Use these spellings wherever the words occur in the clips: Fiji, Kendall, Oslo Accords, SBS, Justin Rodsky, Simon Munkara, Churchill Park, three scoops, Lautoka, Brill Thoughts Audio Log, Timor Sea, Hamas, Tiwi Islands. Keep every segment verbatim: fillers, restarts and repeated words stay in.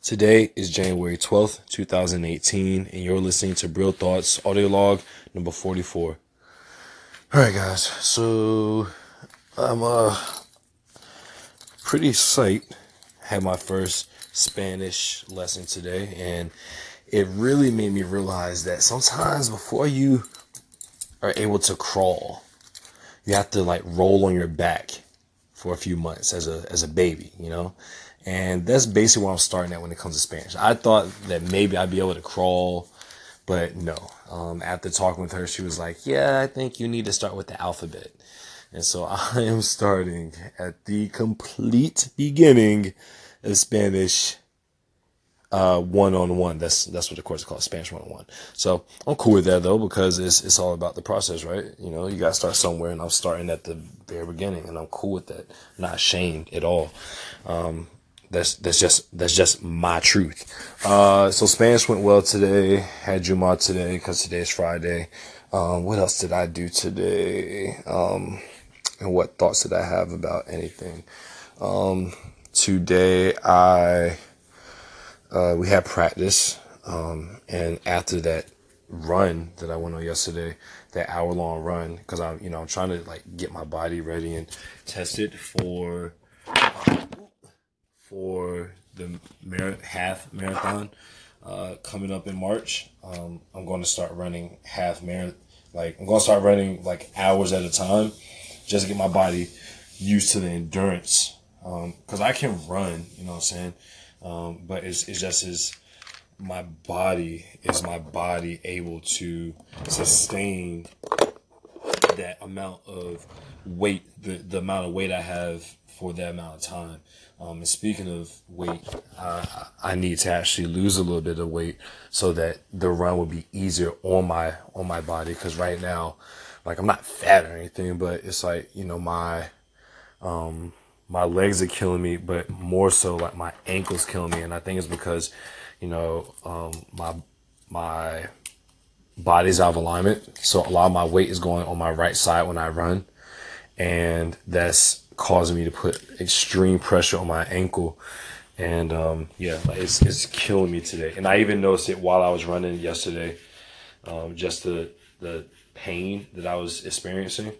Today is January twelfth, two thousand eighteen, and you're listening to Brill Thoughts Audio Log number forty-four. Alright guys, so I'm uh, pretty psyched. Had my first Spanish lesson today, and it really made me realize that sometimes before you are able to crawl, you have to like roll on your back for a few months as a as a baby, you know? And that's basically where I'm starting at when it comes to Spanish. I thought that maybe I'd be able to crawl, but no. Um, after talking with her, she was like, yeah, I think you need to start with the alphabet. And so I am starting at the complete beginning of Spanish uh, one-on-one. That's that's what the course is called, Spanish one-on-one. So I'm cool with that, though, because it's, it's all about the process, right? You know, you got to start somewhere, and I'm starting at the very beginning, and I'm cool with that. I'm not ashamed at all. Um That's that's just that's just my truth. Uh, so Spanish went well today. Had Juma today because today is Friday. Um, what else did I do today? Um, and what thoughts did I have about anything? Um, today I uh, we had practice, um, and after that run that I went on yesterday, that hour long run, because I'm you know I'm trying to like get my body ready and test it for. Uh, for the mar- half marathon uh, coming up in March. Um, I'm going to start running half marathon. Like, I'm going to start running, like, hours at a time just to get my body used to the endurance. Because um, I can run, you know what I'm saying? Um, but it's it's just as my body, is my body able to sustain that amount of weight, the, the amount of weight I have for that amount of time. Um, and speaking of weight, uh, I need to actually lose a little bit of weight so that the run will be easier on my on my body. Because right now, like, I'm not fat or anything, but it's like, you know, my um, my legs are killing me, but more so like my ankles killing me. And I think it's because, you know, um, my my body's out of alignment. So a lot of my weight is going on my right side when I run, and that's causing me to put extreme pressure on my ankle, and um yeah it's it's killing me today. And I even noticed it while I was running yesterday, um just the the pain that I was experiencing.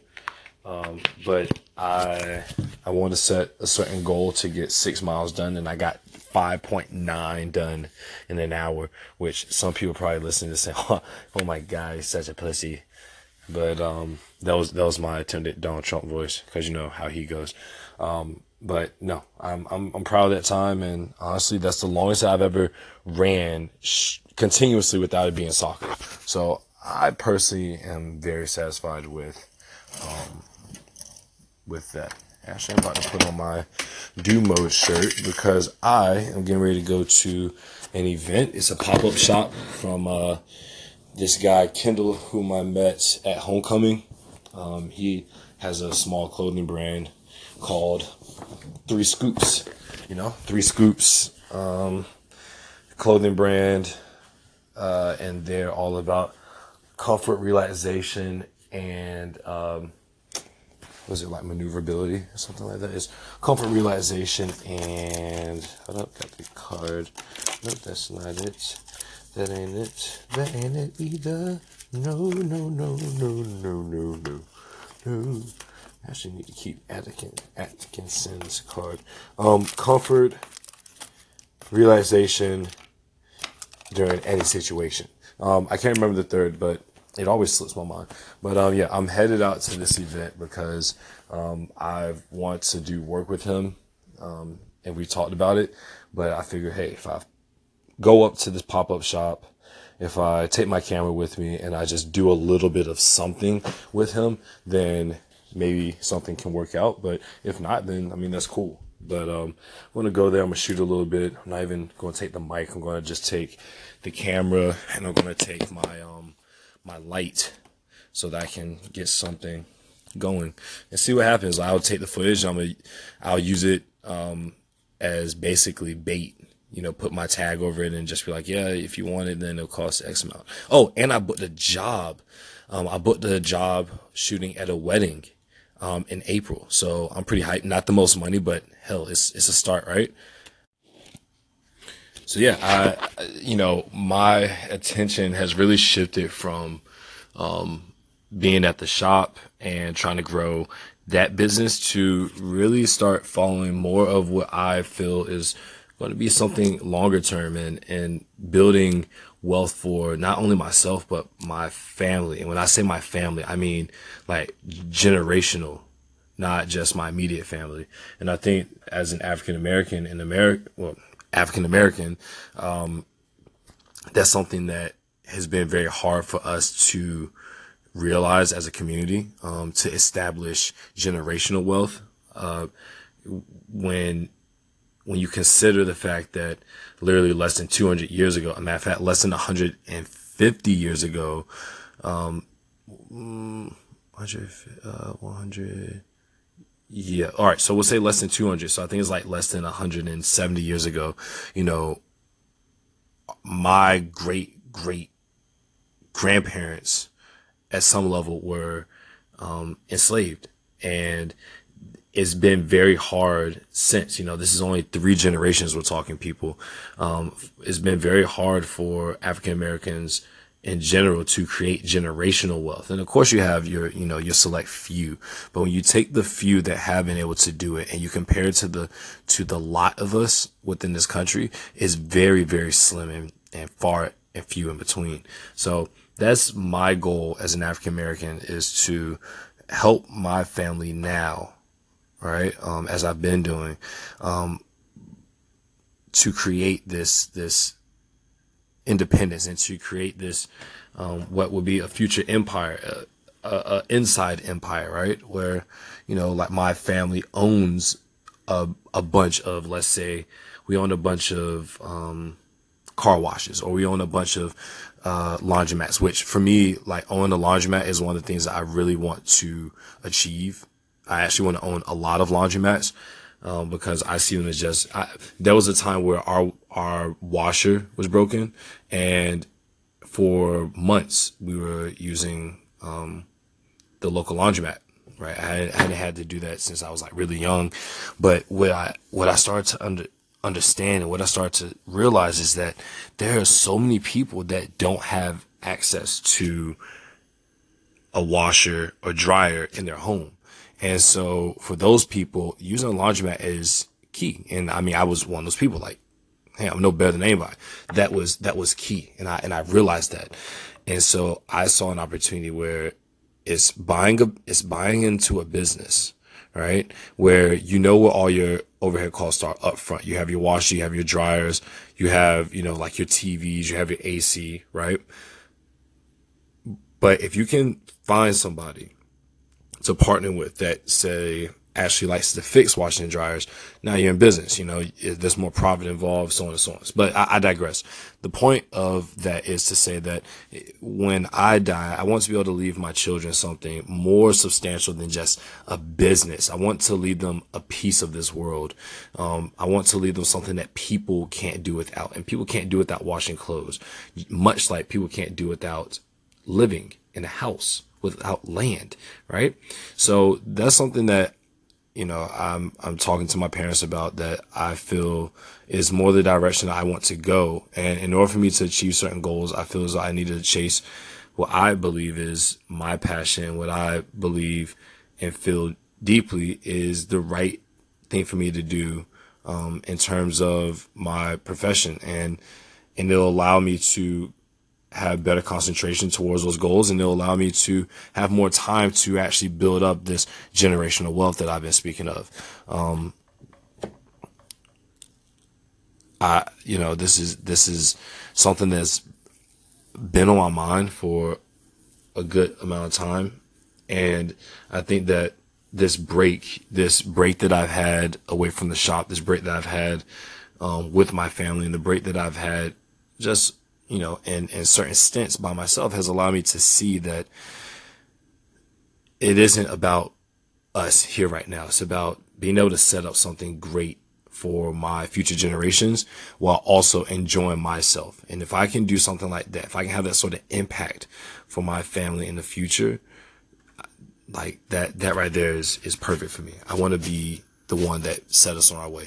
Um but I I wanted to set a certain goal to get six miles done, and I got five point nine done in an hour, which some people probably listening to say, oh, oh my god, he's such a pussy. But um, that was that was my attempt at Donald Trump voice, because you know how he goes. Um, but no, I'm I'm I'm proud of that time, and honestly, that's the longest I've ever ran sh- continuously without it being soccer. So I personally am very satisfied with um, with that. Actually, I'm about to put on my Do Mode shirt because I am getting ready to go to an event. It's a pop up shop from. Uh, This guy, Kendall, whom I met at Homecoming, um, he has a small clothing brand called Three Scoops, you know, Three Scoops um, clothing brand, uh, and they're all about comfort, relaxation, and, um, was it like maneuverability or something like that? It's comfort, relaxation, and, hold up, got the card, nope, that's not it. That ain't it. That ain't it either. No, no, no, no, no, no, no, no. I actually need to keep Atkin, Atkinson's card. Um, comfort, realization during any situation. Um, I can't remember the third, but it always slips my mind. But um, yeah, I'm headed out to this event because um, I want to do work with him, um, and we talked about it. But I figure, hey, if I go up to this pop-up shop, if I take my camera with me and I just do a little bit of something with him, then maybe something can work out. But if not, then, I mean, that's cool. But um, I'm going to go there. I'm going to shoot a little bit. I'm not even going to take the mic. I'm going to just take the camera, and I'm going to take my um my light so that I can get something going and see what happens. I'll take the footage. I'm gonna, I'll use it um as basically bait. You know, put my tag over it and just be like, yeah, if you want it, then it'll cost X amount. Oh, and I booked a job. Um, I booked a job shooting at a wedding um, in April. So I'm pretty hyped. Not the most money, but hell, it's it's a start, right? So yeah, I, you know, my attention has really shifted from um, being at the shop and trying to grow that business to really start following more of what I feel is going to be something longer term and, and building wealth for not only myself, but my family. And when I say my family, I mean like generational, not just my immediate family. And I think as an African-American in America, well, African-American, um, that's something that has been very hard for us to realize as a community, um, to establish generational wealth. Uh, when, when you consider the fact that literally less than two hundred years ago, a matter of fact, less than one hundred fifty years ago, um, one hundred, uh, one hundred, yeah. All right. So we'll say less than two hundred. So I think it's like less than one hundred seventy years ago. You know, my great, great grandparents at some level were, um, enslaved, and it's been very hard since. You know, this is only three generations we're talking people. Um, it's been very hard for African Americans in general to create generational wealth. And of course you have your, you know, your select few, but when you take the few that have been able to do it and you compare it to the, to the lot of us within this country, is very, very slim and, and far and few in between. So that's my goal as an African American, is to help my family now, right? Um, as I've been doing, um, to create this, this, independence, and to create this, um, what would be a future empire, a, a, a inside empire, right? Where, you know, like my family owns a, a bunch of, let's say we own a bunch of, um, car washes, or we own a bunch of, uh, laundromats, which for me, like owning a laundromat is one of the things that I really want to achieve. I actually want to own a lot of laundromats. Um, because I see them as just, I, there was a time where our, our washer was broken, and for months we were using, um, the local laundromat, right? I hadn't had to do that since I was like really young. But what I, what I started to under, understand and what I started to realize is that there are so many people that don't have access to a washer or dryer in their home. And so for those people, using a laundromat is key. And I mean, I was one of those people, like, hey, I'm no better than anybody. That was, that was key. And I, and I realized that. And so I saw an opportunity where it's buying a, it's buying into a business, right? Where you know what all your overhead costs are up front. You have your washer, you have your dryers, you have, you know, like your T Vs, you have your A C, right? But if you can find somebody to partner with that, say, actually likes to fix washing and dryers, now you're in business. You know, there's more profit involved, so on and so on. But I, I digress. The point of that is to say that when I die, I want to be able to leave my children something more substantial than just a business. I want to leave them a piece of this world. Um, I want to leave them something that people can't do without. And people can't do without washing clothes, much like people can't do without living in a house, without land, right? So that's something that, you know, I'm, I'm talking to my parents about, that I feel is more the direction I want to go. And in order for me to achieve certain goals, I feel as though I need to chase what I believe is my passion, what I believe and feel deeply is the right thing for me to do, um, in terms of my profession. And, and it'll allow me to have better concentration towards those goals, and it'll allow me to have more time to actually build up this generational wealth that I've been speaking of. Um, I, you know, this is, this is something that's been on my mind for a good amount of time. And I think that this break, this break that I've had away from the shop, this break that I've had, um, with my family, and the break that I've had just, you know, and, and certain stints by myself, has allowed me to see that it isn't about us here right now. It's about being able to set up something great for my future generations while also enjoying myself. And if I can do something like that, if I can have that sort of impact for my family in the future, like that, that right there is, is perfect for me. I want to be the one that set us on our way.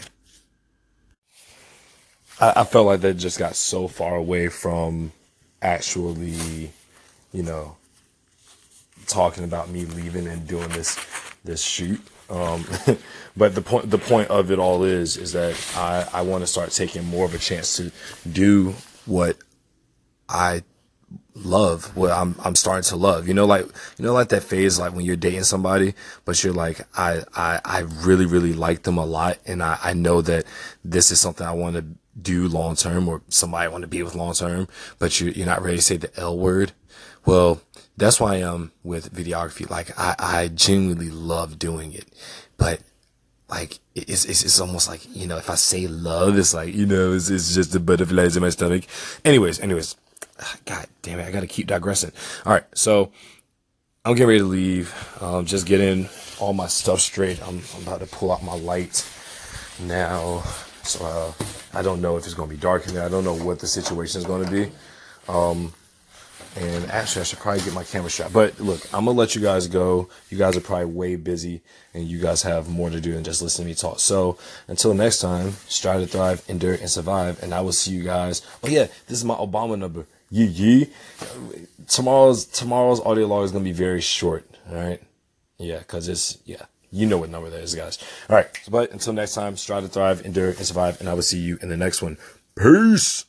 I, I felt like that just got so far away from actually, you know, talking about me leaving and doing this this shoot. Um, but the point the point of it all is is that I, I want to start taking more of a chance to do what I love, what I'm I'm starting to love. You know, like you know, like that phase, like when you're dating somebody, but you're like, I I, I really really like them a lot, and I, I know that this is something I want to do long term, or somebody I want to be with long term, but you you're not ready to say the L word. Well, that's why I am with videography. Like I, I genuinely love doing it, but like it's, it's it's almost like, you know, if I say love, it's like, you know, it's it's just the butterflies in my stomach. Anyways, anyways, God damn it, I gotta keep digressing. All right, so I'm getting ready to leave. Um, just getting all my stuff straight. I'm I'm about to pull out my light now. So uh, I don't know if it's gonna be dark in there. I don't know what the situation is gonna be. Um. And actually, I should probably get my camera strap. But look, I'm going to let you guys go. You guys are probably way busy, and you guys have more to do than just listen to me talk. So until next time, strive to thrive, endure, and survive. And I will see you guys. Oh, yeah, this is my Obama number. Yee yee. Tomorrow's, tomorrow's audio log is going to be very short. All right. Yeah, because it's, yeah, you know what number that is, guys. All right. But until next time, strive to thrive, endure, and survive. And I will see you in the next one. Peace.